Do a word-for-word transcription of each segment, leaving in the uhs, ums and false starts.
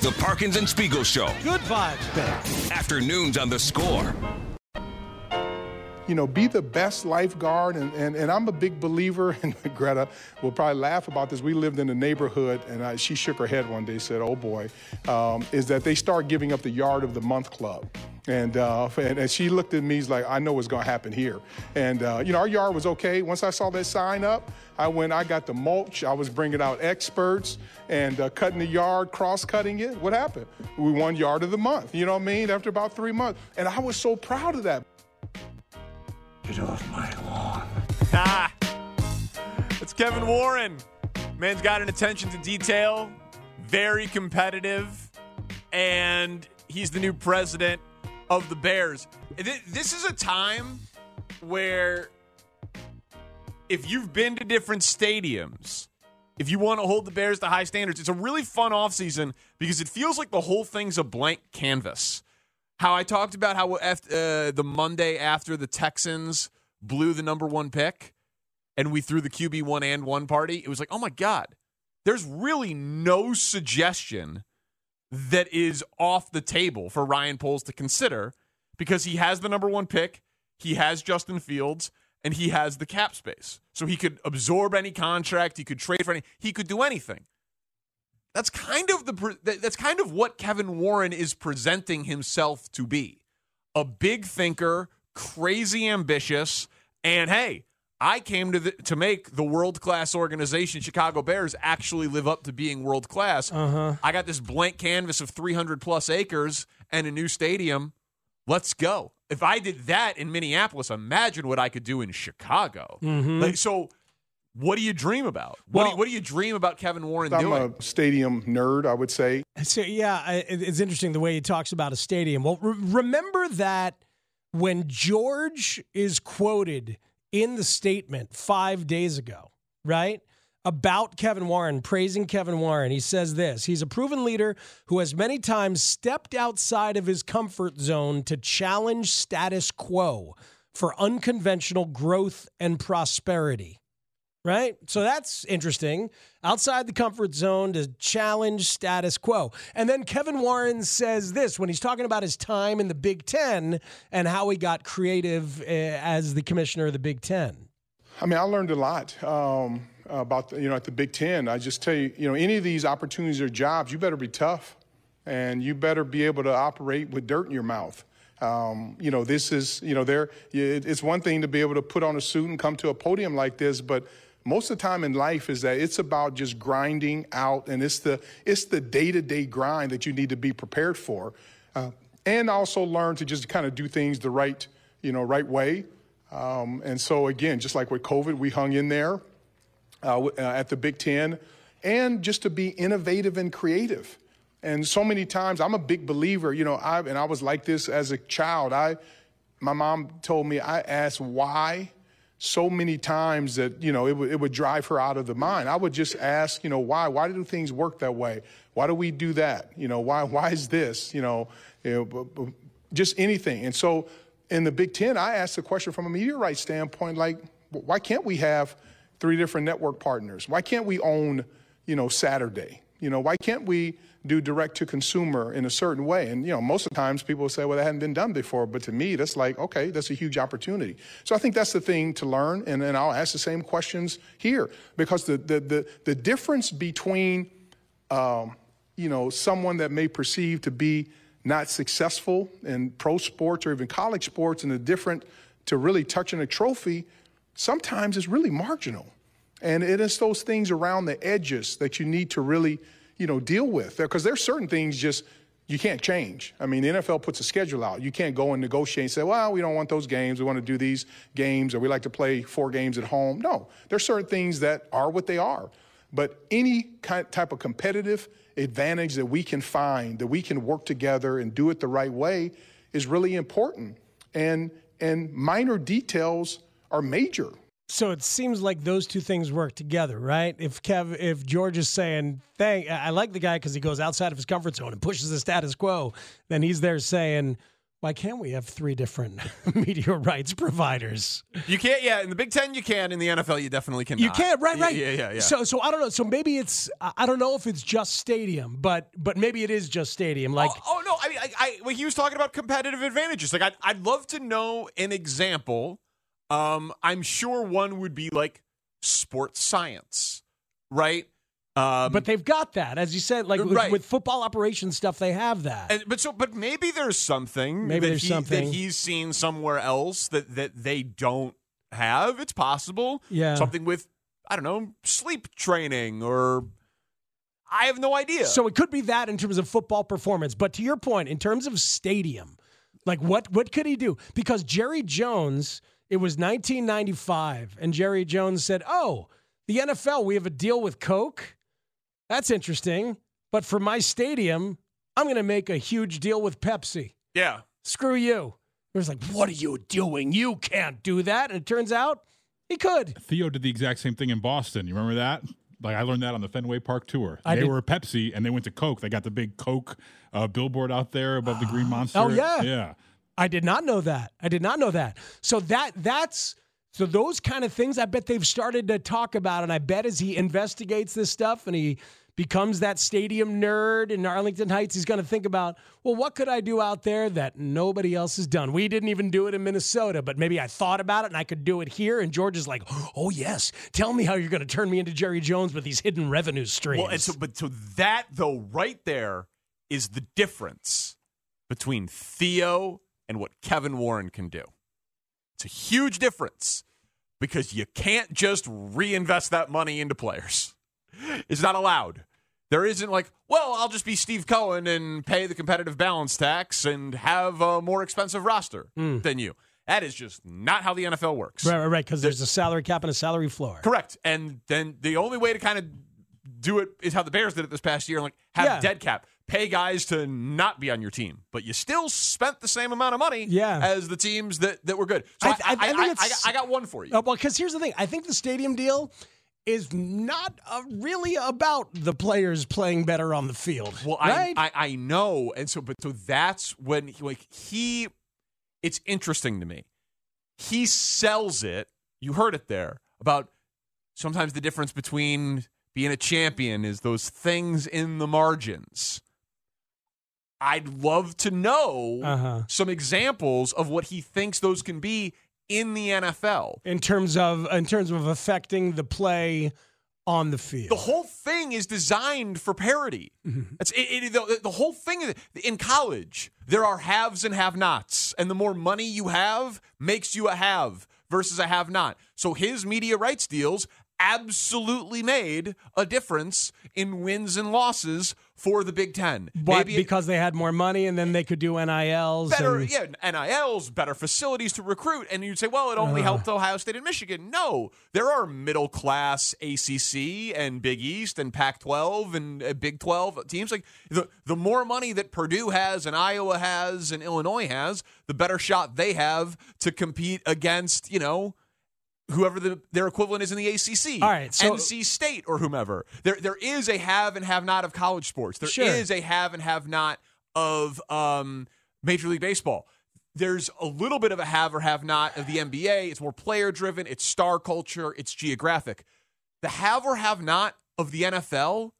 The Parkins and Spiegel Show. Good vibes, baby. Afternoons on The Score. You know, be the best lifeguard, and, and, and I'm a big believer, and Greta will probably laugh about this. We lived in a neighborhood, and I, she shook her head one day, said, oh boy, um, is that they start giving up the Yard of the Month Club. And, uh, and and she looked at me, she's like, I know what's gonna happen here. And uh, you know, our yard was okay. Once I saw that sign up, I went, I got the mulch, I was bringing out experts and uh, cutting the yard, cross-cutting it. What happened? We won Yard of the Month, you know what I mean? After about three months. And I was so proud of that. Get off my lawn. Ah, it's Kevin Warren. Man's got an attention to detail, very competitive, and he's the new president of the Bears. This is a time where if you've been to different stadiums, if you want to hold the Bears to high standards, it's a really fun offseason because it feels like the whole thing's a blank canvas. How I talked about how uh, the Monday after the Texans blew the number one pick and we threw the Q B one and one party, it was like, oh my God, there's really no suggestion that is off the table for Ryan Poles to consider because he has the number one pick, he has Justin Fields, and he has the cap space. So he could absorb any contract, he could trade for any, he could do anything. That's kind of the that's kind of what Kevin Warren is presenting himself to be. A big thinker, crazy ambitious, and hey, I came to the, to make the world-class organization Chicago Bears actually live up to being world-class. Uh-huh. I got this blank canvas of three hundred plus acres and a new stadium. Let's go. If I did that in Minneapolis, imagine what I could do in Chicago. Mm-hmm. Like, so what do you dream about? What, well, do you, what do you dream about Kevin Warren I'm doing? I'm a stadium nerd, I would say. So, yeah, it's interesting the way he talks about a stadium. Well, re- remember that when George is quoted in the statement five days ago, right, about Kevin Warren, praising Kevin Warren, he says this: he's a proven leader who has many times stepped outside of his comfort zone to challenge status quo for unconventional growth and prosperity, right? So that's interesting. Outside the comfort zone to challenge status quo. And then Kevin Warren says this when he's talking about his time in the Big Ten and how he got creative as the commissioner of the Big Ten. I mean, I learned a lot um, about, the, you know, at the Big Ten. I just tell you, you know, any of these opportunities or jobs, you better be tough and you better be able to operate with dirt in your mouth. Um, you know, this is, you know, there. It's one thing to be able to put on a suit and come to a podium like this, but most of the time in life is that it's about just grinding out, and it's the it's the day-to-day grind that you need to be prepared for. Uh, and also learn to just kind of do things the right, you know, right way. Um, and so, again, just like with COVID, we hung in there uh, at the Big Ten. And just to be innovative and creative. And so many times, I'm a big believer, you know, I and I was like this as a child. I, my mom told me, I asked why so many times that, you know, it would, it would drive her out of the mind. I would just ask, you know, why? Why do things work that way? Why do we do that? You know, why Why is this? You know, you know, just anything. And so in the Big Ten, I asked the question from a media rights standpoint, like, why can't we have three different network partners? Why can't we own, you know, Saturday? You know, why can't we do direct-to-consumer in a certain way? And, you know, most of the times people will say, well, that hadn't been done before. But to me, that's like, okay, that's a huge opportunity. So I think that's the thing to learn. And then I'll ask the same questions here. Because the the the, the difference between um, you know, someone that may perceive to be not successful in pro sports or even college sports and the different to really touching a trophy, sometimes it's really marginal. And it is those things around the edges that you need to really, you know, deal with. Because there, there's certain things just you can't change. I mean, the N F L puts a schedule out. You can't go and negotiate and say, well, we don't want those games. We want to do these games, or we like to play four games at home. No, there's certain things that are what they are. But any kind, type of competitive advantage that we can find, that we can work together and do it the right way, is really important. And, and minor details are major. So it seems like those two things work together, right? If Kev, if George is saying, "Thank, I like the guy because he goes outside of his comfort zone and pushes the status quo," then he's there saying, "Why can't we have three different media rights providers?" You can't, yeah. In the Big Ten, you can. In the N F L, you definitely cannot. You can't, right, right. Yeah, yeah, yeah, yeah. So, so I don't know. So maybe it's, I don't know if it's just stadium, but but maybe it is just stadium. Like, oh, oh no, I mean, I, I, well, he was talking about competitive advantages. Like, I'd, I'd love to know an example. Um, I'm sure one would be like sports science, right? Um, but they've got that, as you said, like right. with, with football operations stuff, they have that. And, but so, but maybe there's something maybe that, there's he, something. that he's seen somewhere else that, that they don't have. It's possible. Yeah. Something with, I don't know, sleep training, or I have no idea. So it could be that in terms of football performance. But to your point, in terms of stadium, like what, what could he do? Because Jerry Jones... It was nineteen ninety-five, and Jerry Jones said, oh, the N F L, we have a deal with Coke. That's interesting. But for my stadium, I'm going to make a huge deal with Pepsi. Yeah. Screw you. It was like, what are you doing? You can't do that. And it turns out he could. Theo did the exact same thing in Boston. You remember that? Like, I learned that on the Fenway Park tour. I they did. were Pepsi, and they went to Coke. They got the big Coke uh, billboard out there above the Green Monster. Oh, yeah. Yeah. I did not know that. I did not know that. So that that's so those kind of things I bet they've started to talk about, and I bet as he investigates this stuff and he becomes that stadium nerd in Arlington Heights, he's going to think about, well, what could I do out there that nobody else has done? We didn't even do it in Minnesota, but maybe I thought about it and I could do it here. And George is like, oh, yes, tell me how you're going to turn me into Jerry Jones with these hidden revenue streams. Well, and so, but so that, though, right there is the difference between Theo and what Kevin Warren can do. It's a huge difference because you can't just reinvest that money into players. It's not allowed. There isn't like, well, I'll just be Steve Cohen and pay the competitive balance tax and have a more expensive roster mm. than you. That is just not how the N F L works. Right, right, right, because there's, there's a salary cap and a salary floor. Correct, and then the only way to kind of do it is how the Bears did it this past year, like have yeah. a dead cap. Pay guys to not be on your team, but you still spent the same amount of money yeah. as the teams that, that were good. So I, I, I, I, I, I got one for you. Uh, well, because here's the thing. I think the stadium deal is not uh, really about the players playing better on the field. Well, right? I, I I know. And so, but so that's when he, like he, it's interesting to me. He sells it. You heard it there about sometimes the difference between being a champion is those things in the margins. I'd love to know uh-huh. some examples of what he thinks those can be in the N F L. In terms of in terms of affecting the play on the field. The whole thing is designed for parity. Mm-hmm. That's it, it, the, the whole thing is, in college, there are haves and have-nots, and the more money you have makes you a have versus a have-not. So his media rights deals absolutely made a difference in wins and losses for the Big Ten. But Maybe because it, they had more money and then they could do N I Ls. Better, and, yeah, N I Ls, better facilities to recruit. And you'd say, well, it only uh, helped Ohio State and Michigan. No, there are middle-class A C C and Big East and Pac twelve and uh, Big twelve teams. Like the, the more money that Purdue has and Iowa has and Illinois has, the better shot they have to compete against, you know, whoever the, their equivalent is in the A C C, all right, so, N C State, or whomever. There, there is a have and have not of college sports. There sure. is a have and have not of um, Major League Baseball. There's a little bit of a have or have not of the N B A. It's more player-driven. It's star culture. It's geographic. The have or have not of the N F L,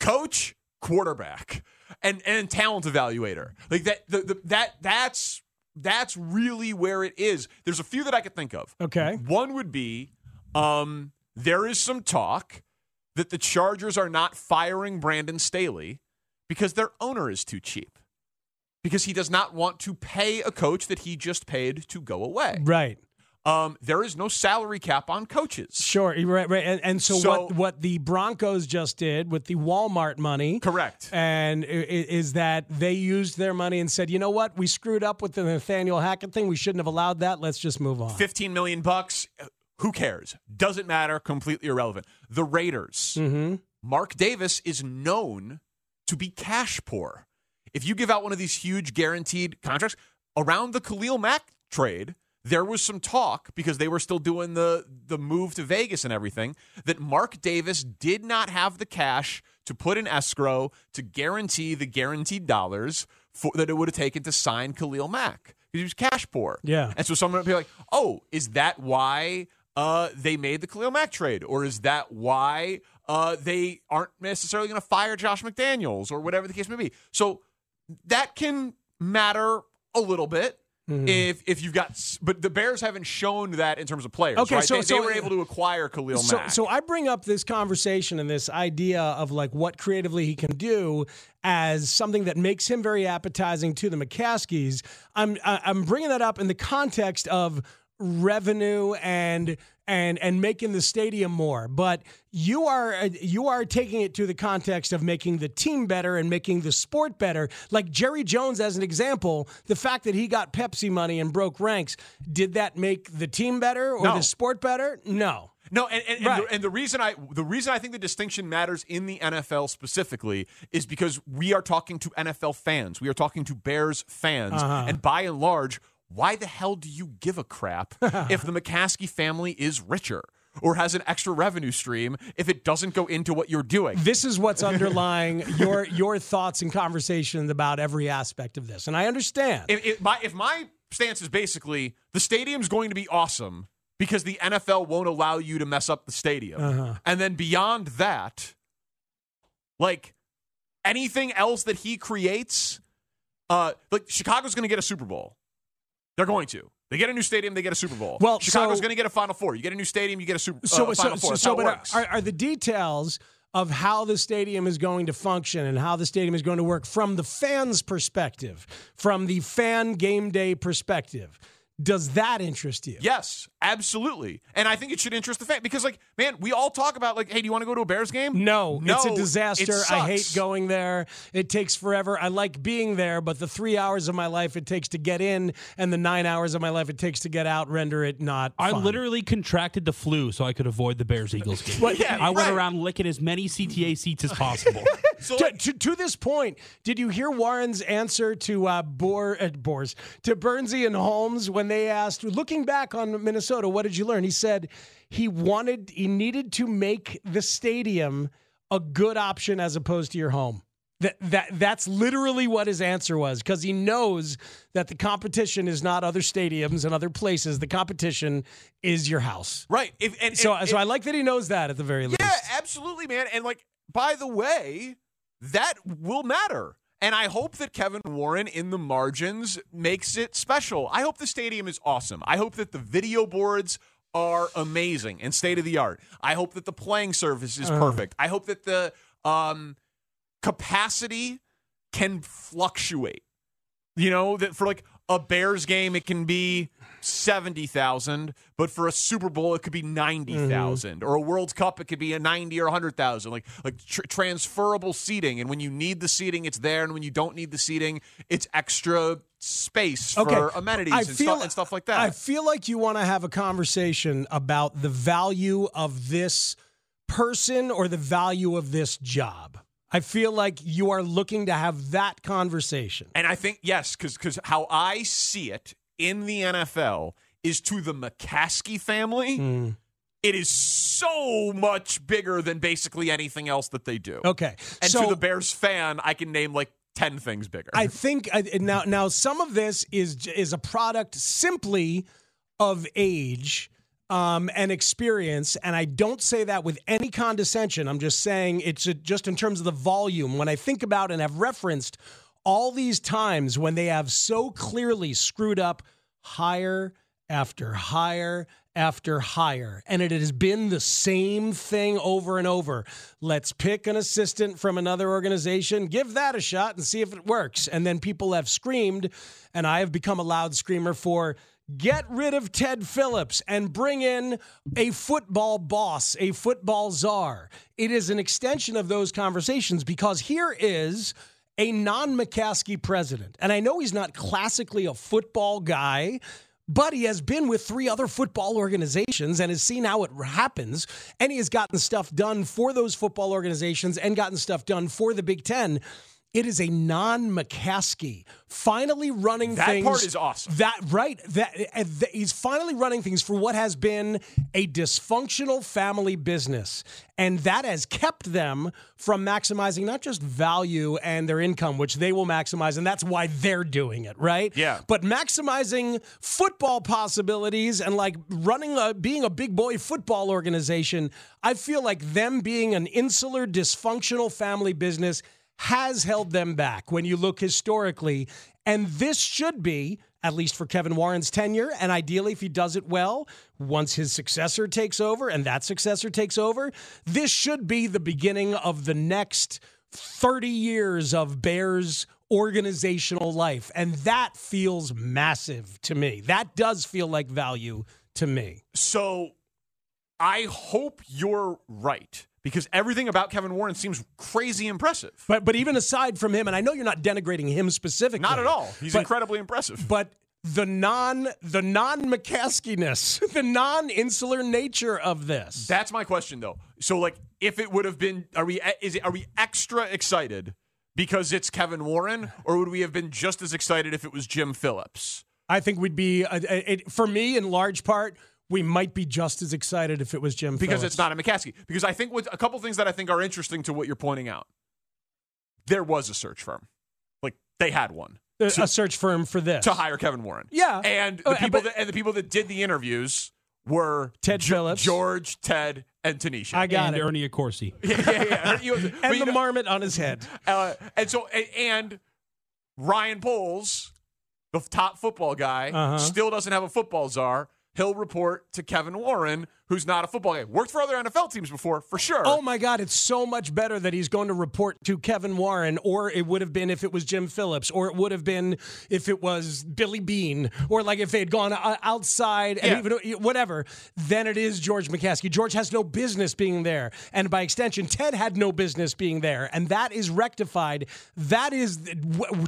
coach, quarterback, and, and talent evaluator. Like that. The, the, that that's... That's really where it is. There's a few that I could think of. Okay. One would be um, there is some talk that the Chargers are not firing Brandon Staley because their owner is too cheap, because he does not want to pay a coach that he just paid to go away. Right. Um, there is no salary cap on coaches. Sure, right, right. And, and so, so what, what the Broncos just did with the Walmart money, correct, and is that they used their money and said, you know what, we screwed up with the Nathaniel Hackett thing. We shouldn't have allowed that. Let's just move on. fifteen million bucks. Who cares? Doesn't matter. Completely irrelevant. The Raiders. Mm-hmm. Mark Davis is known to be cash poor. If you give out one of these huge guaranteed contracts, around the Khalil Mack trade, there was some talk, because they were still doing the, the move to Vegas and everything, that Mark Davis did not have the cash to put in escrow to guarantee the guaranteed dollars for, that it would have taken to sign Khalil Mack. Because he was cash poor. Yeah. And so someone would be like, oh, is that why uh, they made the Khalil Mack trade? Or is that why uh, they aren't necessarily going to fire Josh McDaniels or whatever the case may be? So that can matter a little bit. Mm-hmm. If if you've got, but the Bears haven't shown that in terms of players. Okay, right? so, they, so they were able to acquire Khalil so, Mack. So I bring up this conversation and this idea of like what creatively he can do as something that makes him very appetizing to the McCaskies. I'm I'm bringing that up in the context of revenue and and and making the stadium more, but you are you are taking it to the context of making the team better and making the sport better. Like Jerry Jones, as an example, the fact that he got Pepsi money and broke ranks, did that make the team better or no. the sport better? No. No, and and, right. and, the, and the reason I the reason I think the distinction matters in the N F L specifically is because we are talking to N F L fans. We are talking to Bears fans, uh-huh. and by and large, why the hell do you give a crap if the McCaskey family is richer or has an extra revenue stream if it doesn't go into what you're doing? This is what's underlying your your thoughts and conversation about every aspect of this, and I understand. If, if, my, if my stance is basically the stadium's going to be awesome because the N F L won't allow you to mess up the stadium, uh-huh. and then beyond that, like anything else that he creates, uh, like Chicago's going to get a Super Bowl. They're going to. They get a new stadium, they get a Super Bowl. Well, Chicago's so, going to get a Final Four. You get a new stadium, you get a Super uh, so, Final so, Four. So, That's so, how it but works. Are, are the details of how the stadium is going to function and how the stadium is going to work from the fans' perspective, from the fan game day perspective, does that interest you? Yes, absolutely. And I think it should interest the fan because, like, man, we all talk about, like, hey, do you want to go to a Bears game? No, no it's a disaster. It I hate going there. It takes forever. I like being there, but the three hours of my life it takes to get in and the nine hours of my life it takes to get out render it not I fun. literally contracted the flu so I could avoid the Bears-Eagles game. well, yeah, I right. went around licking as many C T A seats as possible. so, to, to, to this point, did you hear Warren's answer to uh, Boer, uh, Boers, to Bernsey and Holmes when they asked, looking back on Minnesota, what did you learn? He said he wanted, he needed to make the stadium a good option as opposed to your home. That that that's literally what his answer was, because he knows that the competition is not other stadiums and other places. The competition is your house, right? If, and, so and, so, if, I like that he knows that at the very least. Yeah, absolutely, man. And like, by the way, that will matter. And I hope that Kevin Warren in the margins makes it special. I hope the stadium is awesome. I hope that the video boards are amazing and state-of-the-art. I hope that the playing surface is perfect. I hope that the um, capacity can fluctuate. You know, that for like a Bears game, it can be seventy thousand, but for a Super Bowl, it could be ninety thousand. Mm-hmm. Or a World Cup, it could be a ninety or one hundred thousand. Like, like tr- transferable seating. And when you need the seating, it's there. And when you don't need the seating, it's extra space okay. for amenities and, feel, stu- and stuff like that. I feel like you want to have a conversation about the value of this person or the value of this job. I feel like you are looking to have that conversation. And I think, yes, because because how I see it in the N F L is to the McCaskey family, mm. it is so much bigger than basically anything else that they do. Okay. And so, to the Bears fan, I can name like ten things bigger. I think I, now now some of this is is a product simply of age um, and experience, and I don't say that with any condescension. I'm just saying it's a, just in terms of the volume. When I think about and have referenced all these times when they have so clearly screwed up higher after higher after hire, and it has been the same thing over and over. Let's pick an assistant from another organization, give that a shot, and see if it works. And then people have screamed, and I have become a loud screamer for, get rid of Ted Phillips and bring in a football boss, a football czar. It is an extension of those conversations, because here is a non-McCaskey president. And I know he's not classically a football guy, but he has been with three other football organizations and has seen how it happens. And he has gotten stuff done for those football organizations and gotten stuff done for the Big Ten. It is a non-McCaskey finally running that things. That part is awesome. That right. That, that he's finally running things for what has been a dysfunctional family business, and that has kept them from maximizing not just value and their income, which they will maximize, and that's why they're doing it, right? Yeah. But maximizing football possibilities and like running a being a big boy football organization, I feel like them being an insular, dysfunctional family business has held them back when you look historically. And this should be, at least for Kevin Warren's tenure, and ideally if he does it well, once his successor takes over and that successor takes over, this should be the beginning of the next thirty years of Bears organizational life. And that feels massive to me. That does feel like value to me. So I hope you're right, because everything about Kevin Warren seems crazy impressive. But but even aside from him, and I know you're not denigrating him specifically. Not at all. He's but, incredibly impressive. But the non the non-McCaskiness, the non-insular nature of this. That's my question, though. So, like, if it would have been, are we is it, are we extra excited because it's Kevin Warren, or would we have been just as excited if it was Jim Phillips? I think we'd be, uh, it, for me, in large part, we might be just as excited if it was Jim Because Phillips. It's not a McCaskey. Because I think with a couple things that I think are interesting to what you're pointing out. There was a search firm. Like, they had one. A, to, a search firm for this. To hire Kevin Warren. Yeah. And the uh, people but, that, and the people that did the interviews were Ted G- Phillips, George, Ted, and Tanisha. I got and it. Ernie Accorsi. Yeah, yeah, yeah. Ernie was, and the know, marmot on his head. Uh, and so, and, and Ryan Poles, the top football guy, uh-huh. still doesn't have a football czar. He'll report to Kevin Warren, who's not a football guy. Worked for other N F L teams before, for sure. Oh, my God. It's so much better that he's going to report to Kevin Warren, or it would have been if it was Jim Phillips, or it would have been if it was Billy Beane, or like if they had gone outside, yeah. and even whatever, then it is George McCaskey. George has no business being there. And by extension, Ted had no business being there. And that is rectified. That is,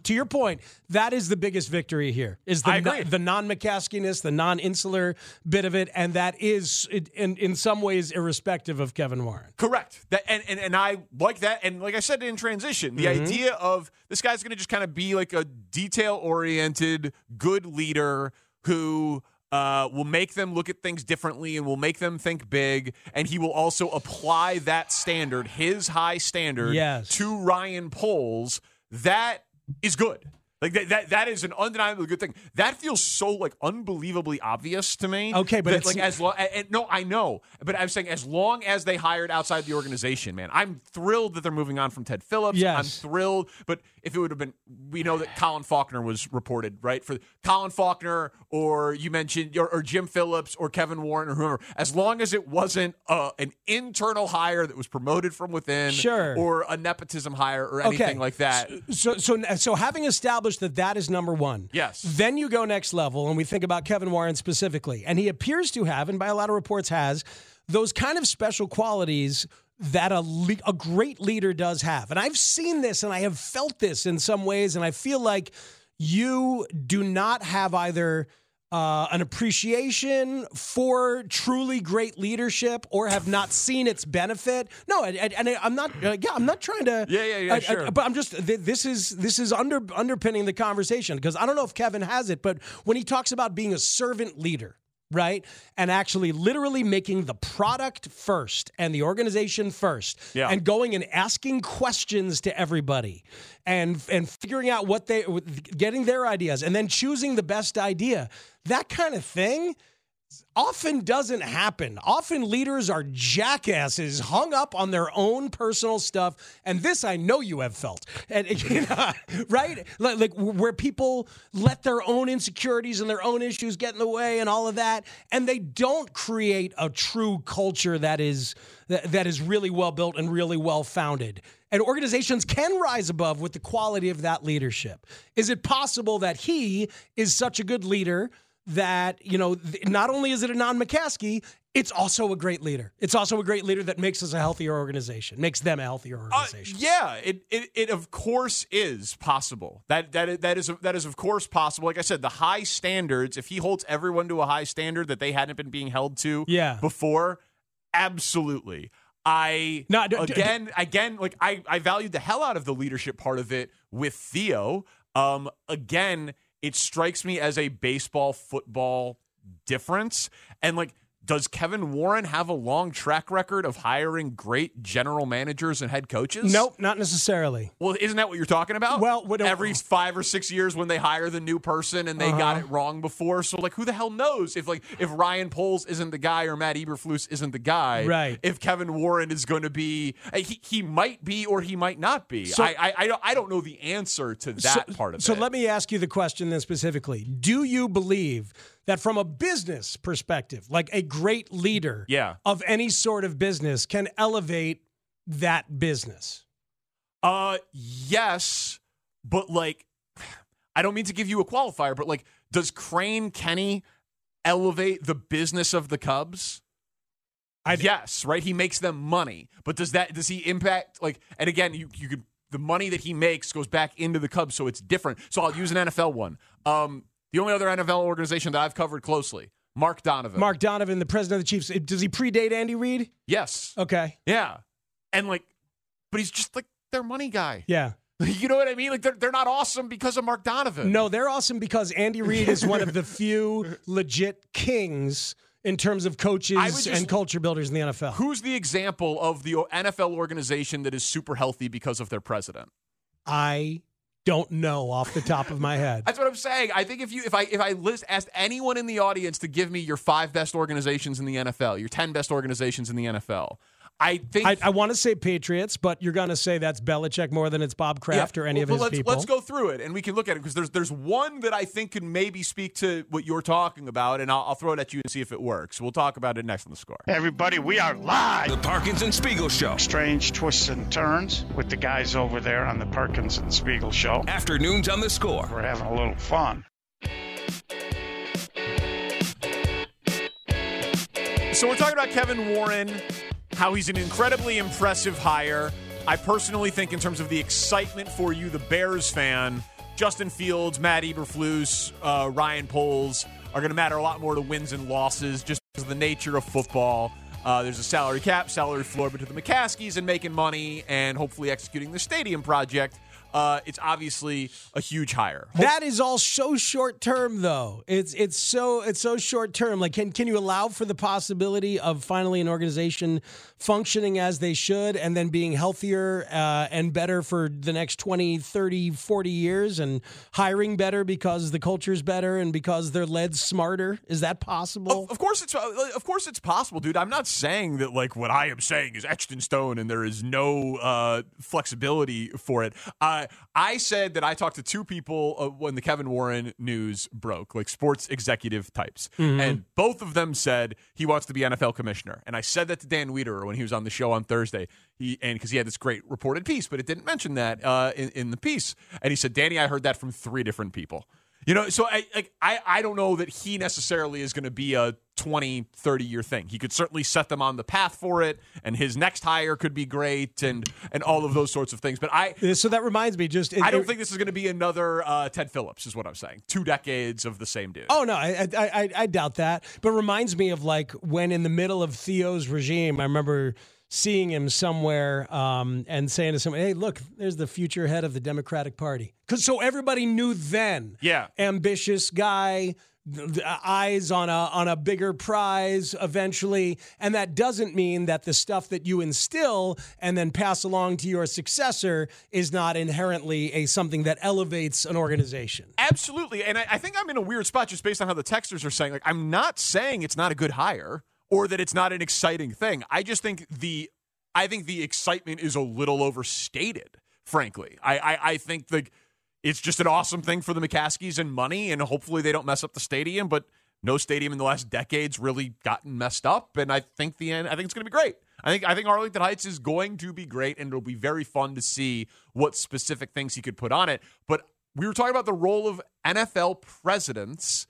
to your point, that is the biggest victory here, is the, no, the non-McCaskiness, the non-insular bit of it, and that is in in some ways irrespective of Kevin Warren. Correct. That and and, and I like that. And like I said in transition, the mm-hmm. idea of this guy's going to just kind of be like a detail-oriented, good leader who uh, will make them look at things differently and will make them think big, and he will also apply that standard, his high standard, yes. to Ryan Poles. That is good. Like that, that, that is an undeniably good thing. That feels so like unbelievably obvious to me. Okay, but it's, like as long, and no, I know, but I'm saying as long as they hired outside the organization, man, I'm thrilled that they're moving on from Ted Phillips. Yes. I'm thrilled, but if it would have been, we know that Colin Faulkner was reported, right? For Colin Faulkner, or you mentioned, or, or Jim Phillips, or Kevin Warren, or whoever. As long as it wasn't uh, an internal hire that was promoted from within, sure. or a nepotism hire, or anything okay. like that. So, so, so, so having established that that is number one. Yes. Then you go next level, and we think about Kevin Warren specifically. And he appears to have, and by a lot of reports has, those kind of special qualities that a le- a great leader does have. And I've seen this, and I have felt this in some ways, and I feel like you do not have either uh, an appreciation for truly great leadership, or have not seen its benefit. No, I, I, and I, I'm not. Uh, yeah, I'm not trying to. Yeah, yeah, yeah. I, sure. I, but I'm just. Th- this is this is under underpinning the conversation, because I don't know if Kevin has it, but when he talks about being a servant leader, right, and actually literally making the product first and the organization first, yeah. and going and asking questions to everybody, and and figuring out what they, getting their ideas, and then choosing the best idea. That kind of thing often doesn't happen. Often leaders are jackasses hung up on their own personal stuff. And this I know you have felt, and, you know, right? Like, like where people let their own insecurities and their own issues get in the way and all of that. And they don't create a true culture that is that, that is really well built and really well founded. And organizations can rise above with the quality of that leadership. Is it possible that he is such a good leader that, you know, not only is it a non-McCaskey, it's also a great leader. It's also a great leader that makes us a healthier organization, makes them a healthier organization. Uh, yeah, it, it it of course is possible. That that that is that is of course possible. Like I said, the high standards. If he holds everyone to a high standard that they hadn't been being held to yeah. before, absolutely. I no, d- again d- again like I I valued the hell out of the leadership part of it with Theo. Um, again. It strikes me as a baseball-football difference. And, like, does Kevin Warren have a long track record of hiring great general managers and head coaches? Nope, not necessarily. Well, isn't that what you're talking about? Well, every five or six years when they hire the new person and they uh-huh. got it wrong before. So, like, who the hell knows if, like, if Ryan Poles isn't the guy or Matt Eberflus isn't the guy, right. if Kevin Warren is going to be – he he might be or he might not be. So, I, I, I, don't, I don't know the answer to that so, part of so it. So let me ask you the question then specifically. Do you believe – that from a business perspective, like a great leader yeah. of any sort of business can elevate that business? Uh, yes, but like, I don't mean to give you a qualifier, but like, does Crane Kenny elevate the business of the Cubs? I'd, yes, right? He makes them money, but does that, does he impact like, and again, you, you could, the money that he makes goes back into the Cubs, so it's different. So I'll use an N F L one. Um, The only other N F L organization that I've covered closely, Mark Donovan. Mark Donovan, the president of the Chiefs. Does he predate Andy Reid? Yes. Okay. Yeah. And like, but he's just like their money guy. Yeah. You know what I mean? Like, they're, they're not awesome because of Mark Donovan. No, they're awesome because Andy Reid is one of the few legit kings in terms of coaches just, and culture builders in the N F L. Who's the example of the N F L organization that is super healthy because of their president? I don't know off the top of my head. That's what I'm saying. I think if you if I if I list asked anyone in the audience to give me your five best organizations in the N F L, your ten best organizations in the N F L, I think I, I want to say Patriots, but you're going to say that's Belichick more than it's Bob Kraft yeah, or any well, of his let's, people. Let's go through it and we can look at it because there's there's one that I think can maybe speak to what you're talking about, and I'll, I'll throw it at you and see if it works. We'll talk about it next on The Score. Hey everybody, we are live. The Parkins and Spiegel Show. Strange twists and turns with the guys over there on the Parkins and Spiegel Show. Afternoons on The Score. We're having a little fun. So we're talking about Kevin Warren, how he's an incredibly impressive hire. I personally think in terms of the excitement for you, the Bears fan, Justin Fields, Matt Eberflus, uh, Ryan Poles are going to matter a lot more to wins and losses just because of the nature of football. Uh, there's a salary cap, salary floor, but to the McCaskies and making money and hopefully executing the stadium project, Uh, it's obviously a huge hire. That is all so short term, though. It's it's so it's so short term. Like, can can you allow for the possibility of finally an organization functioning as they should and then being healthier uh, and better for the next twenty, thirty, forty years and hiring better because the culture's better and because they're led smarter? Is that possible? Of, of course it's of course it's possible, dude. I'm not saying that like what I am saying is etched in stone and there is no uh, flexibility for it. Uh, I said that I talked to two people uh, when the Kevin Warren news broke, like sports executive types. Mm-hmm. And both of them said he wants to be N F L commissioner. And I said that to Dan Wiederer when he was on the show on Thursday. He and because he had this great reported piece, but it didn't mention that uh, in, in the piece. And he said, Danny, I heard that from three different people. You know, so I like I, I don't know that he necessarily is going to be a twenty, thirty-year thing. He could certainly set them on the path for it, and his next hire could be great, and and all of those sorts of things. But I so that reminds me, just I don't think this is going to be another uh, Ted Phillips, is what I'm saying. Two decades of the same dude. Oh no, I, I I I doubt that. But it reminds me of like when in the middle of Theo's regime, I remember seeing him somewhere um, and saying to someone, hey, look, there's the future head of the Democratic Party. 'Cause so everybody knew then. Yeah. Ambitious guy, eyes on a on a bigger prize eventually. And that doesn't mean that the stuff that you instill and then pass along to your successor is not inherently a something that elevates an organization. Absolutely. And I, I think I'm in a weird spot just based on how the texters are saying. Like, I'm not saying it's not a good hire or that it's not an exciting thing. I just think the I think the excitement is a little overstated, frankly. I I, I think the It's just an awesome thing for the McCaskies and money, and hopefully they don't mess up the stadium. But no stadium in the last decade's really gotten messed up, and I think the end. I think it's going to be great. I think I think Arlington Heights is going to be great, and it'll be very fun to see what specific things he could put on it. But we were talking about the role of N F L presidents,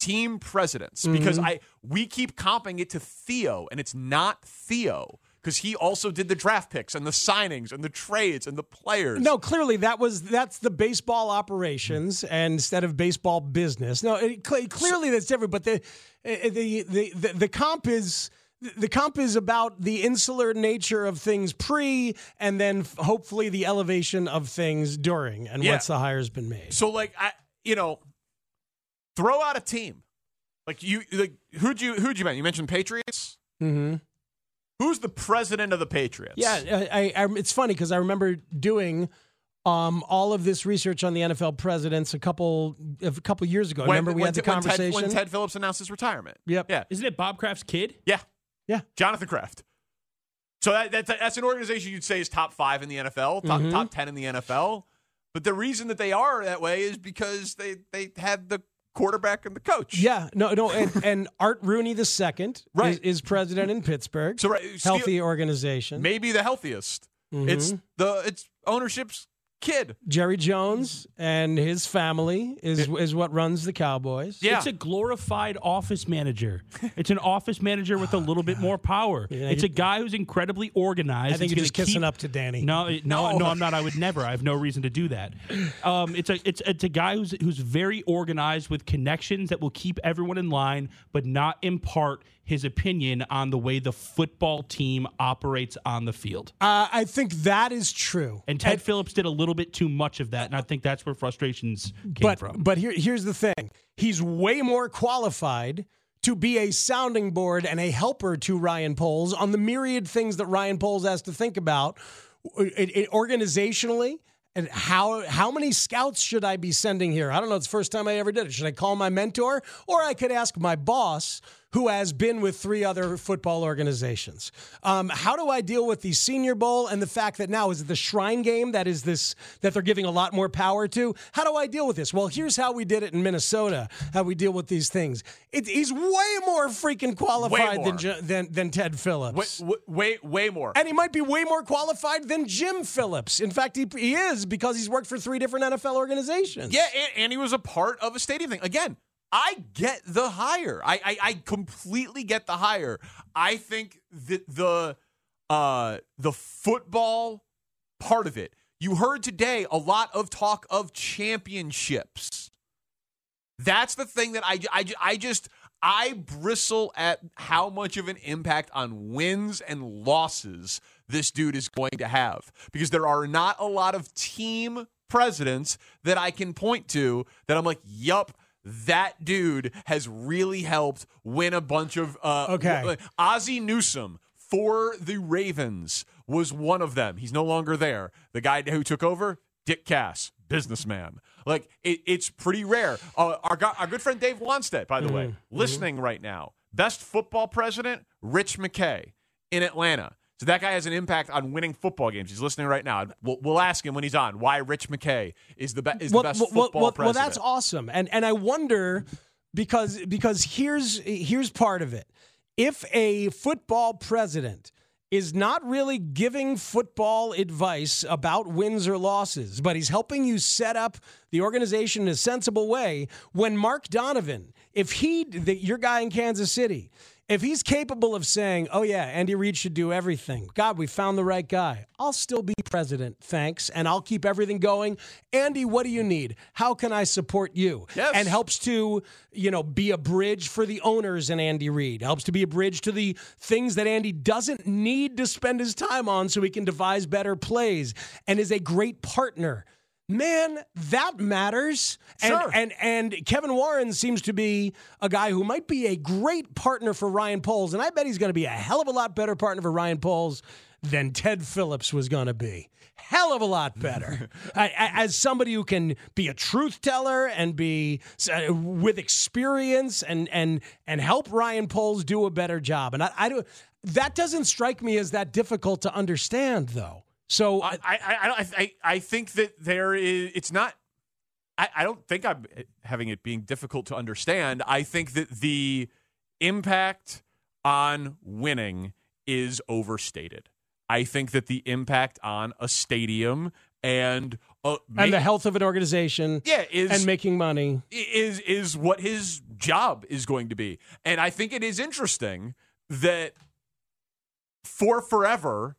team presidents, mm-hmm. because I we keep comping it to Theo, and it's not Theo. Because he also did the draft picks and the signings and the trades and the players. No, clearly that was that's the baseball operations and instead of baseball business. No, it, clearly that's different. But the the the the, the comp is. The comp is about the insular nature of things pre and then f- hopefully the elevation of things during and yeah. once the hire's been made. So, like, I, you know, throw out a team. Like, you, like who'd you, who'd you mention? You mentioned Patriots? Mm-hmm. Who's the president of the Patriots? Yeah, I, I, it's funny because I remember doing um, all of this research on the N F L presidents a couple a couple years ago. When, remember we had the when conversation Ted, when Ted Phillips announced his retirement. Yep. Yeah. Isn't it Bob Kraft's kid? Yeah. Yeah. Jonathan Kraft. So that, that that's an organization you'd say is top five in the N F L, top mm-hmm. top ten in the N F L. But the reason that they are that way is because they they had the quarterback and the coach. Yeah, no, no, and, and Art Rooney the second right. is, is president in Pittsburgh. So right, healthy organization, maybe the healthiest. Mm-hmm. It's the it's ownership's kid. Jerry Jones and his family is yeah. is what runs the Cowboys. Yeah. It's a glorified office manager. It's an office manager with a little oh, bit more power. Yeah, it's you, a guy who's incredibly organized. I think you're just kissing keep, up to Danny. No, no, no, no, I'm not. I would never. I have no reason to do that. Um, it's a it's it's a guy who's who's very organized with connections that will keep everyone in line, but not impart his opinion on the way the football team operates on the field. Uh, I think that is true. And Ted and, Phillips did a little bit too much of that, and I think that's where frustrations came but, from. But here, here's the thing. He's way more qualified to be a sounding board and a helper to Ryan Poles on the myriad things that Ryan Poles has to think about it, it, organizationally. And how how many scouts should I be sending here? I don't know. It's the first time I ever did it. Should I call my mentor? Or I could ask my boss, who has been with three other football organizations. Um, how do I deal with the Senior Bowl and the fact that now is it the Shrine Game that is this that they're giving a lot more power to? How do I deal with this? Well, here's how we did it in Minnesota. How we deal with these things. It, he's way more freaking qualified more. Than, than than Ted Phillips. Way, way way more. And he might be way more qualified than Jim Phillips. In fact, he he is because he's worked for three different N F L organizations. Yeah, and, and he was a part of a stadium thing again. I get the hire. I, I I completely get the hire. I think that the uh, the football part of it. You heard today a lot of talk of championships. That's the thing that I I, I just I bristle at how much of an impact on wins and losses this dude is going to have because there are not a lot of team presidents that I can point to that I'm like, yup. That dude has really helped win a bunch of. Uh, okay. Ozzie Newsome for the Ravens was one of them. He's no longer there. The guy who took over, Dick Cass, businessman. Like, it, it's pretty rare. Uh, our, our good friend Dave Wanstead, by the mm-hmm. way, listening mm-hmm. right now. Best football president, Rich McKay in Atlanta. So that guy has an impact on winning football games. He's listening right now. We'll, we'll ask him when he's on why Rich McKay is the, be- is well, the best well, football well, president. Well, that's awesome. And and I wonder because because here's here's part of it. If a football president is not really giving football advice about wins or losses, but he's helping you set up the organization in a sensible way, when Mark Donovan, if he, the, your guy in Kansas City, If he's capable of saying, oh, yeah, Andy Reid should do everything. God, we found the right guy. I'll still be president, thanks, and I'll keep everything going. Andy, what do you need? How can I support you? Yes. And helps to, you know, be a bridge for the owners and Andy Reid. Helps to be a bridge to the things that Andy doesn't need to spend his time on so he can devise better plays, and is a great partner. Man, that matters. And, sure. and and Kevin Warren seems to be a guy who might be a great partner for Ryan Poles, and I bet he's going to be a hell of a lot better partner for Ryan Poles than Ted Phillips was going to be. Hell of a lot better. I, as somebody who can be a truth teller and be uh, with experience and and and help Ryan Poles do a better job. And I, I do that doesn't strike me as that difficult to understand, though. So I I I, I I think that there is it's not I, I don't think I'm having it being difficult to understand. I think that the impact on winning is overstated. I think that the impact on a stadium and uh, make, and the health of an organization, yeah, is, and making money is is what his job is going to be. And I think it is interesting that for forever.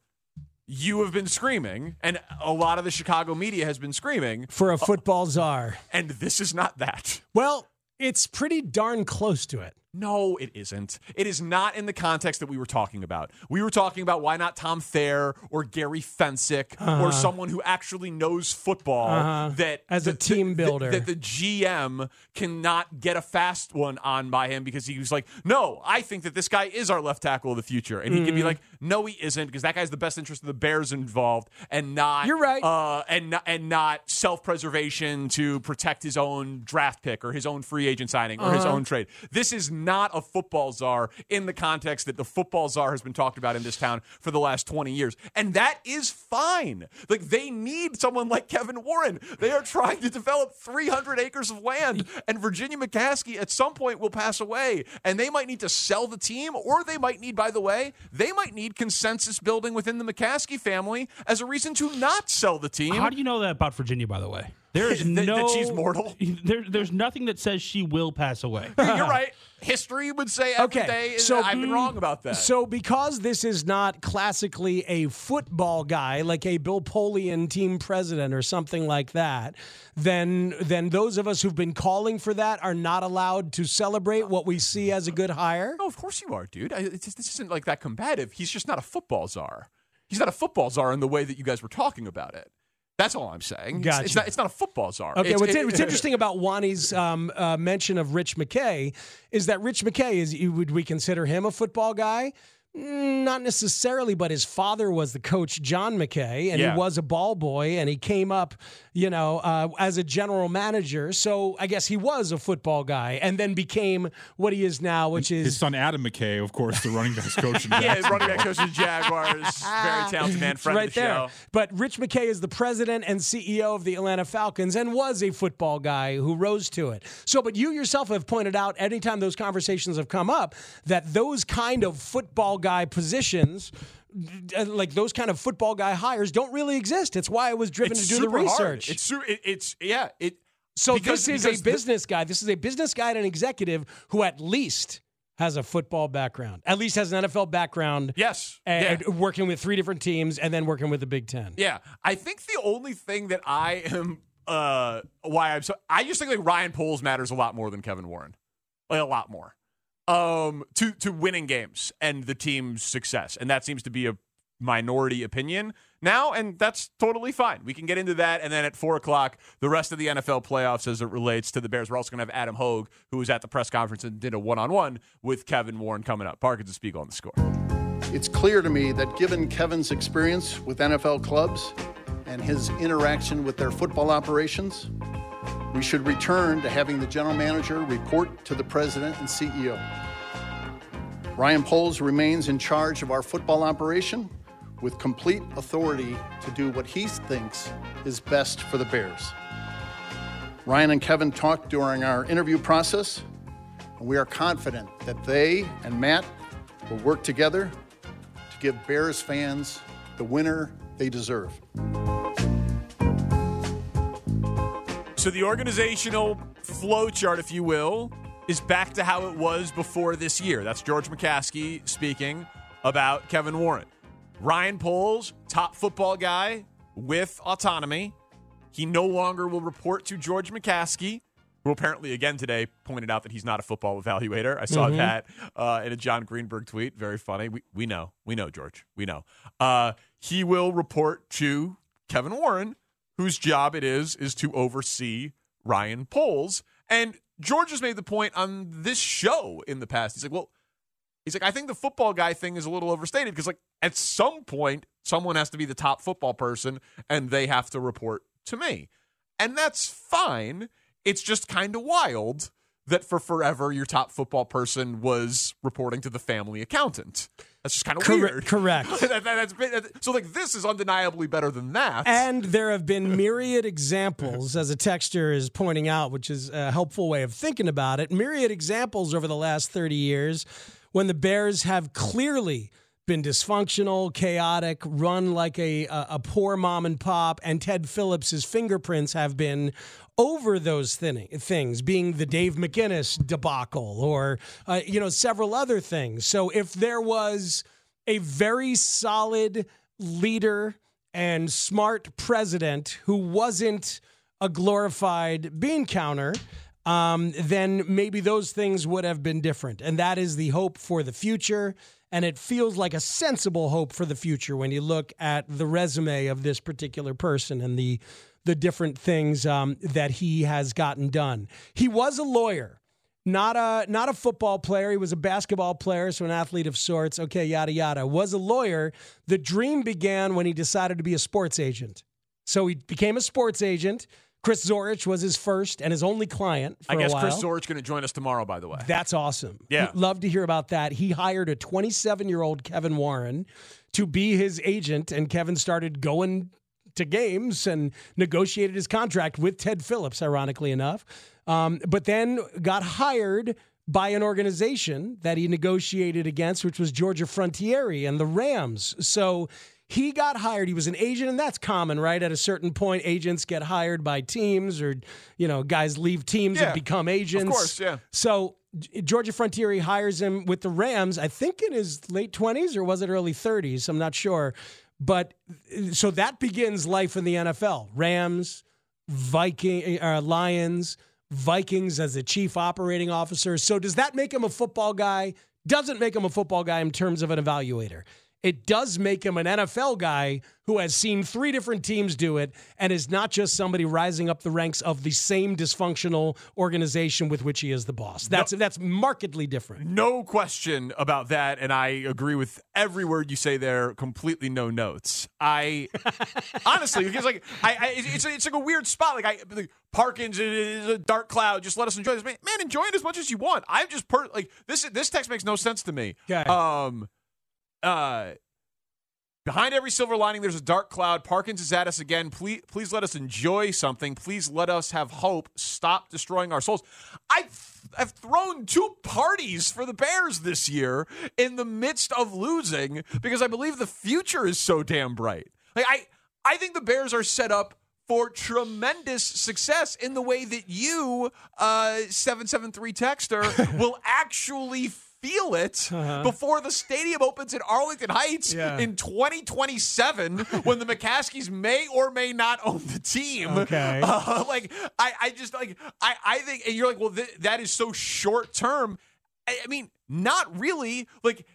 You have been screaming, and a lot of the Chicago media has been screaming. For a football czar. And this is not that. Well, it's pretty darn close to it. No, it isn't. It is not in the context that we were talking about. We were talking about why not Tom Thayer or Gary Fensick uh-huh. or someone who actually knows football uh-huh. that as the, a team builder that, that the G M cannot get a fast one on by him because he was like, no, I think that this guy is our left tackle of the future. And he mm-hmm. could be like, no, he isn't, because that guy's the best interest of the Bears involved and not You're right. uh, and not, and not self-preservation to protect his own draft pick or his own free agent signing or uh-huh. his own trade. This is not Not a football czar in the context that the football czar has been talked about in this town for the last twenty years. And that is fine. Like, they need someone like Kevin Warren. They are trying to develop three hundred acres of land, and Virginia McCaskey at some point will pass away, and they might need to sell the team, or they might need, by the way, they might need consensus building within the McCaskey family as a reason to not sell the team. How do you know that about Virginia, by the way? There's no, that she's mortal? There, there's nothing that says she will pass away. You're right. History would say every okay, day, so, I've been wrong about that. So because this is not classically a football guy, like a Bill Polian team president or something like that, then, then those of us who've been calling for that are not allowed to celebrate what we see as a good hire? No, of course you are, dude. I, it's, this isn't like that combative. He's just not a football czar. He's not a football czar in the way that you guys were talking about it. That's all I'm saying. Gotcha. It's, it's, not, it's not a football czar. Okay, it's, what's, it, what's interesting about Wani's um, uh, mention of Rich McKay is that Rich McKay, is would we consider him a football guy? Not necessarily, but his father was the coach, John McKay, and yeah. he was a ball boy, and he came up, you know, uh, as a general manager. So I guess he was a football guy and then became what he is now, which is... His son, Adam McKay, of course, the running backs coach. In yeah, his running back coach of the Jaguars, very talented man, friend right of the there. Show. But Rich McKay is the president and C E O of the Atlanta Falcons and was a football guy who rose to it. So, but you yourself have pointed out, anytime those conversations have come up, that those kind of football guys guy positions, like those kind of football guy hires, don't really exist. It's why I was driven it's to do the research. Hard. It's super, it, it's yeah. It so because, this is because a business th- guy. This is a business guy and an executive who at least has a football background, at least has an N F L background. Yes, and yeah. working with three different teams and then working with the Big Ten. Yeah, I think the only thing that I am uh, why I'm so I just think like Ryan Poles matters a lot more than Kevin Warren, like a lot more. Um, to, to winning games and the team's success. And that seems to be a minority opinion now, and that's totally fine. We can get into that, and then at four o'clock, the rest of the N F L playoffs as it relates to the Bears. We're also going to have Adam Hogue, who was at the press conference and did a one-on-one with Kevin Warren coming up. Parkins and Spiegel on the Score. It's clear to me that given Kevin's experience with N F L clubs and his interaction with their football operations, we should return to having the general manager report to the president and C E O. Ryan Poles remains in charge of our football operation with complete authority to do what he thinks is best for the Bears. Ryan and Kevin talked during our interview process, and we are confident that they and Matt will work together to give Bears fans the winner they deserve. So the organizational flow chart, if you will, is back to how it was before this year. That's George McCaskey speaking about Kevin Warren. Ryan Poles, top football guy with autonomy. He no longer will report to George McCaskey, who apparently again today pointed out that he's not a football evaluator. I saw mm-hmm. that uh, in a John Greenberg tweet. Very funny. We we know. We know, George. We know. Uh, he will report to Kevin Warren, whose job it is, is to oversee Ryan Poles. And George has made the point on this show in the past. He's like, well, he's like, I think the football guy thing is a little overstated because, like, at some point, someone has to be the top football person and they have to report to me. And that's fine. It's just kind of wild that for forever your top football person was reporting to the family accountant. That's just kind of Cor- weird. Correct. that, that, that's been, that, so, like, this is undeniably better than that. And there have been myriad examples, as a texter is pointing out, which is a helpful way of thinking about it, myriad examples over the last thirty years when the Bears have clearly been dysfunctional, chaotic, run like a, a, a poor mom and pop, and Ted Phillips's fingerprints have been over those thin- things, being the Dave McInnes debacle or, uh, you know, several other things. So if there was a very solid leader and smart president who wasn't a glorified bean counter, um, then maybe those things would have been different. And that is the hope for the future. And it feels like a sensible hope for the future when you look at the resume of this particular person and the the different things um, that he has gotten done. He was a lawyer, not a not a football player. He was a basketball player, so an athlete of sorts. Okay, yada, yada. Was a lawyer. The dream began when he decided to be a sports agent. So he became a sports agent. Chris Zorich was his first and his only client for a while. I guess Chris Zorich going to join us tomorrow, by the way. That's awesome. Yeah. We'd love to hear about that. He hired a twenty-seven-year-old Kevin Warren to be his agent, and Kevin started going to games and negotiated his contract with Ted Phillips, ironically enough, um, but then got hired by an organization that he negotiated against, which was Georgia Frontieri and the Rams. So he got hired. He was an agent, and that's common, right? At a certain point, agents get hired by teams or, you know, guys leave teams yeah, and become agents. Of course, yeah. So Georgia Frontieri hires him with the Rams, I think in his late twenties or was it early thirties? I'm not sure. But so that begins life in the N F L. Rams, Viking, uh, Lions, Vikings as the chief operating officer. So does that make him a football guy? Doesn't make him a football guy in terms of an evaluator. It does make him an N F L guy who has seen three different teams do it and is not just somebody rising up the ranks of the same dysfunctional organization with which he is the boss. That's no, that's markedly different. No question about that, and I agree with every word you say there. Completely no notes. I honestly, because like I, I it's it's like a weird spot. Like I like, Parkins is a dark cloud. Just let us enjoy this, man. man enjoy it as much as you want. I'm just per- like this. This text makes no sense to me. Okay. Um. Uh, behind every silver lining, there's a dark cloud. Parkins is at us again. Please, please let us enjoy something. Please let us have hope. Stop destroying our souls. I've, I've thrown two parties for the Bears this year in the midst of losing because I believe the future is so damn bright. Like I, I think the Bears are set up for tremendous success in the way that you, uh, seven seven three texter, will actually feel it uh-huh. before the stadium opens in Arlington Heights yeah. in twenty twenty-seven when the McCaskeys may or may not own the team. Okay. Uh, like, I, I just, like, I, I think, and you're like, well, th- that is so short term. I, I mean, not really. Like,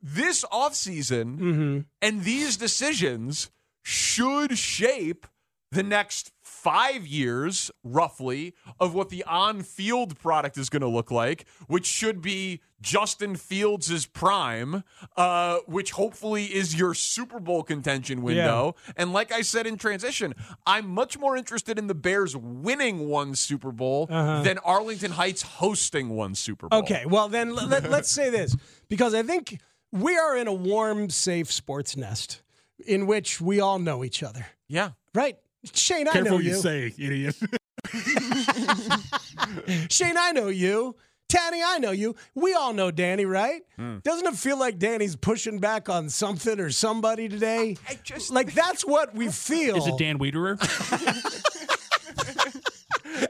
this offseason mm-hmm. and these decisions should shape the next five years, roughly, of what the on-field product is going to look like, which should be Justin Fields' prime, uh, which hopefully is your Super Bowl contention window. Yeah. And like I said in transition, I'm much more interested in the Bears winning one Super Bowl uh-huh. than Arlington Heights hosting one Super Bowl. Okay, well then l- let, let's say this, because I think we are in a warm, safe sports nest in which we all know each other. Yeah. Right? Shane, Careful I know you. Careful you say, idiot. Shane, I know you. Tanny, I know you. We all know Danny, right? Mm. Doesn't it feel like Danny's pushing back on something or somebody today? I, I just like that's what we feel. Is it Dan Wiederer?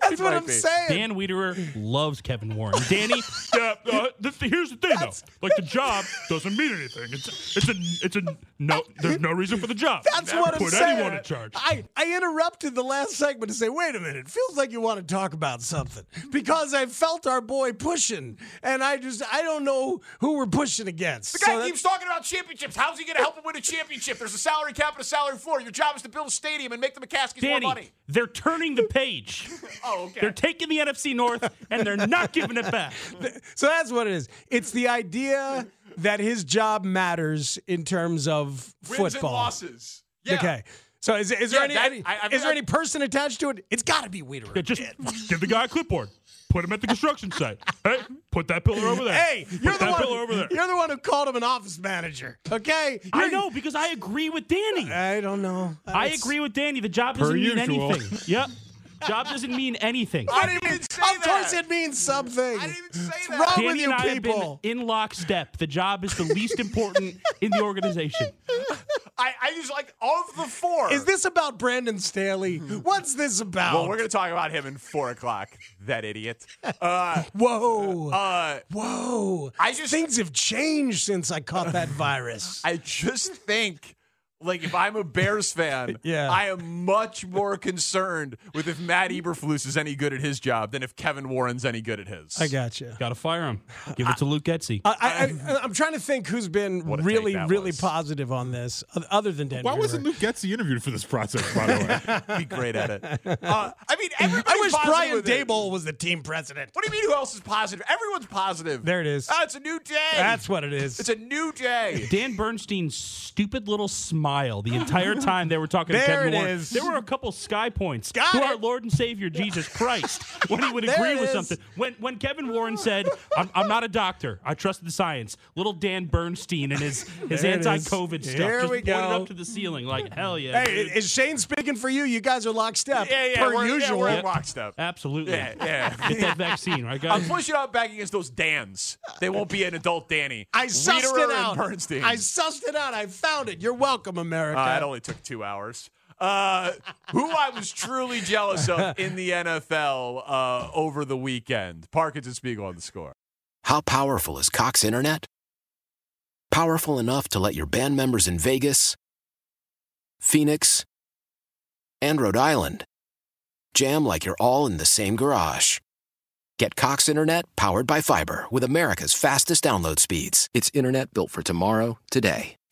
That's what I'm be. saying. Dan Wiederer loves Kevin Warren. Danny, yeah, uh, this, here's the thing, that's, though. Like, the job doesn't mean anything. It's it's a it's a no. There's no reason for the job. That's Never what I'm put saying. Anyone in charge. I I interrupted the last segment to say, wait a minute. It feels like you want to talk about something because I felt our boy pushing, and I just I don't know who we're pushing against. The guy so keeps talking about championships. How's he going to help him win a championship? There's a salary cap and a salary floor. Your job is to build a stadium and make the McCaskies Danny, more money. They're turning the page. Oh, okay. They're taking the N F C North, and they're not giving it back. So that's what it is. It's the idea that his job matters in terms of wins football. Wins and losses. Yeah. Okay. So is, is yeah, there any, that, any I, I mean, is there I, any person attached to it? It's got to be Wiederer. Yeah, just give the guy a clipboard. Put him at the construction site. Hey, put that pillar over there. Hey, put you're that the one. Pillar over there. You're the one who called him an office manager. Okay, you're, I know because I agree with Danny. I don't know. That's I agree with Danny. The job doesn't mean usual. anything. Yep. Job doesn't mean anything. I didn't even say that. Of course it means something. I didn't even say that. What's wrong with you people? Danny and I have been in lockstep. The job is the least important in the organization. I, I just like of the four. Is this about Brandon Staley? What's this about? Well, we're going to talk about him in four o'clock. That idiot. Uh, Whoa. Uh, Whoa. I just Things have changed since I caught that virus. I just think... Like, if I'm a Bears fan, yeah. I am much more concerned with if Matt Eberflus is any good at his job than if Kevin Warren's any good at his. I gotcha. Got to fire him. Give I, it to Luke Getze. I, I, I, I'm trying to think who's been what really, really was. positive on this, other than Dan Why Ritter. wasn't Luke Getze interviewed for this process, by the way? He'd be great at it. Uh, I mean, everybody's I wish Brian Daboll was the team president. What do you mean who else is positive? Everyone's positive. There it is. Oh, it's a new day. That's what it is. It's a new day. Dan Bernstein's stupid little smile the entire time they were talking there to Kevin Warren. Is. There were a couple sky points Got to it. our Lord and Savior Jesus Christ when he would agree with is. something. When when Kevin Warren said, I'm, I'm not a doctor. I trust the science. Little Dan Bernstein and his, his anti-COVID stuff there just we go. pointed up to the ceiling like, hell yeah. Hey, dude. Is Shane speaking for you? You guys are lockstep. Yeah, yeah, per we're, usual. Yeah, we're yep. lockstep. Absolutely. Yeah, yeah. Get that vaccine, right, guys? I'm pushing out back against those Dans. They won't be an adult Danny. I sussed Wiederer it out. I sussed it out. I found it. You're welcome, America. Uh, that only took two hours. Uh, who I was truly jealous of in the N F L uh, over the weekend. Parkins and Spiegel on the Score. How powerful is Cox Internet? Powerful enough to let your band members in Vegas, Phoenix, and Rhode Island jam like you're all in the same garage. Get Cox Internet powered by fiber with America's fastest download speeds. It's internet built for tomorrow, today.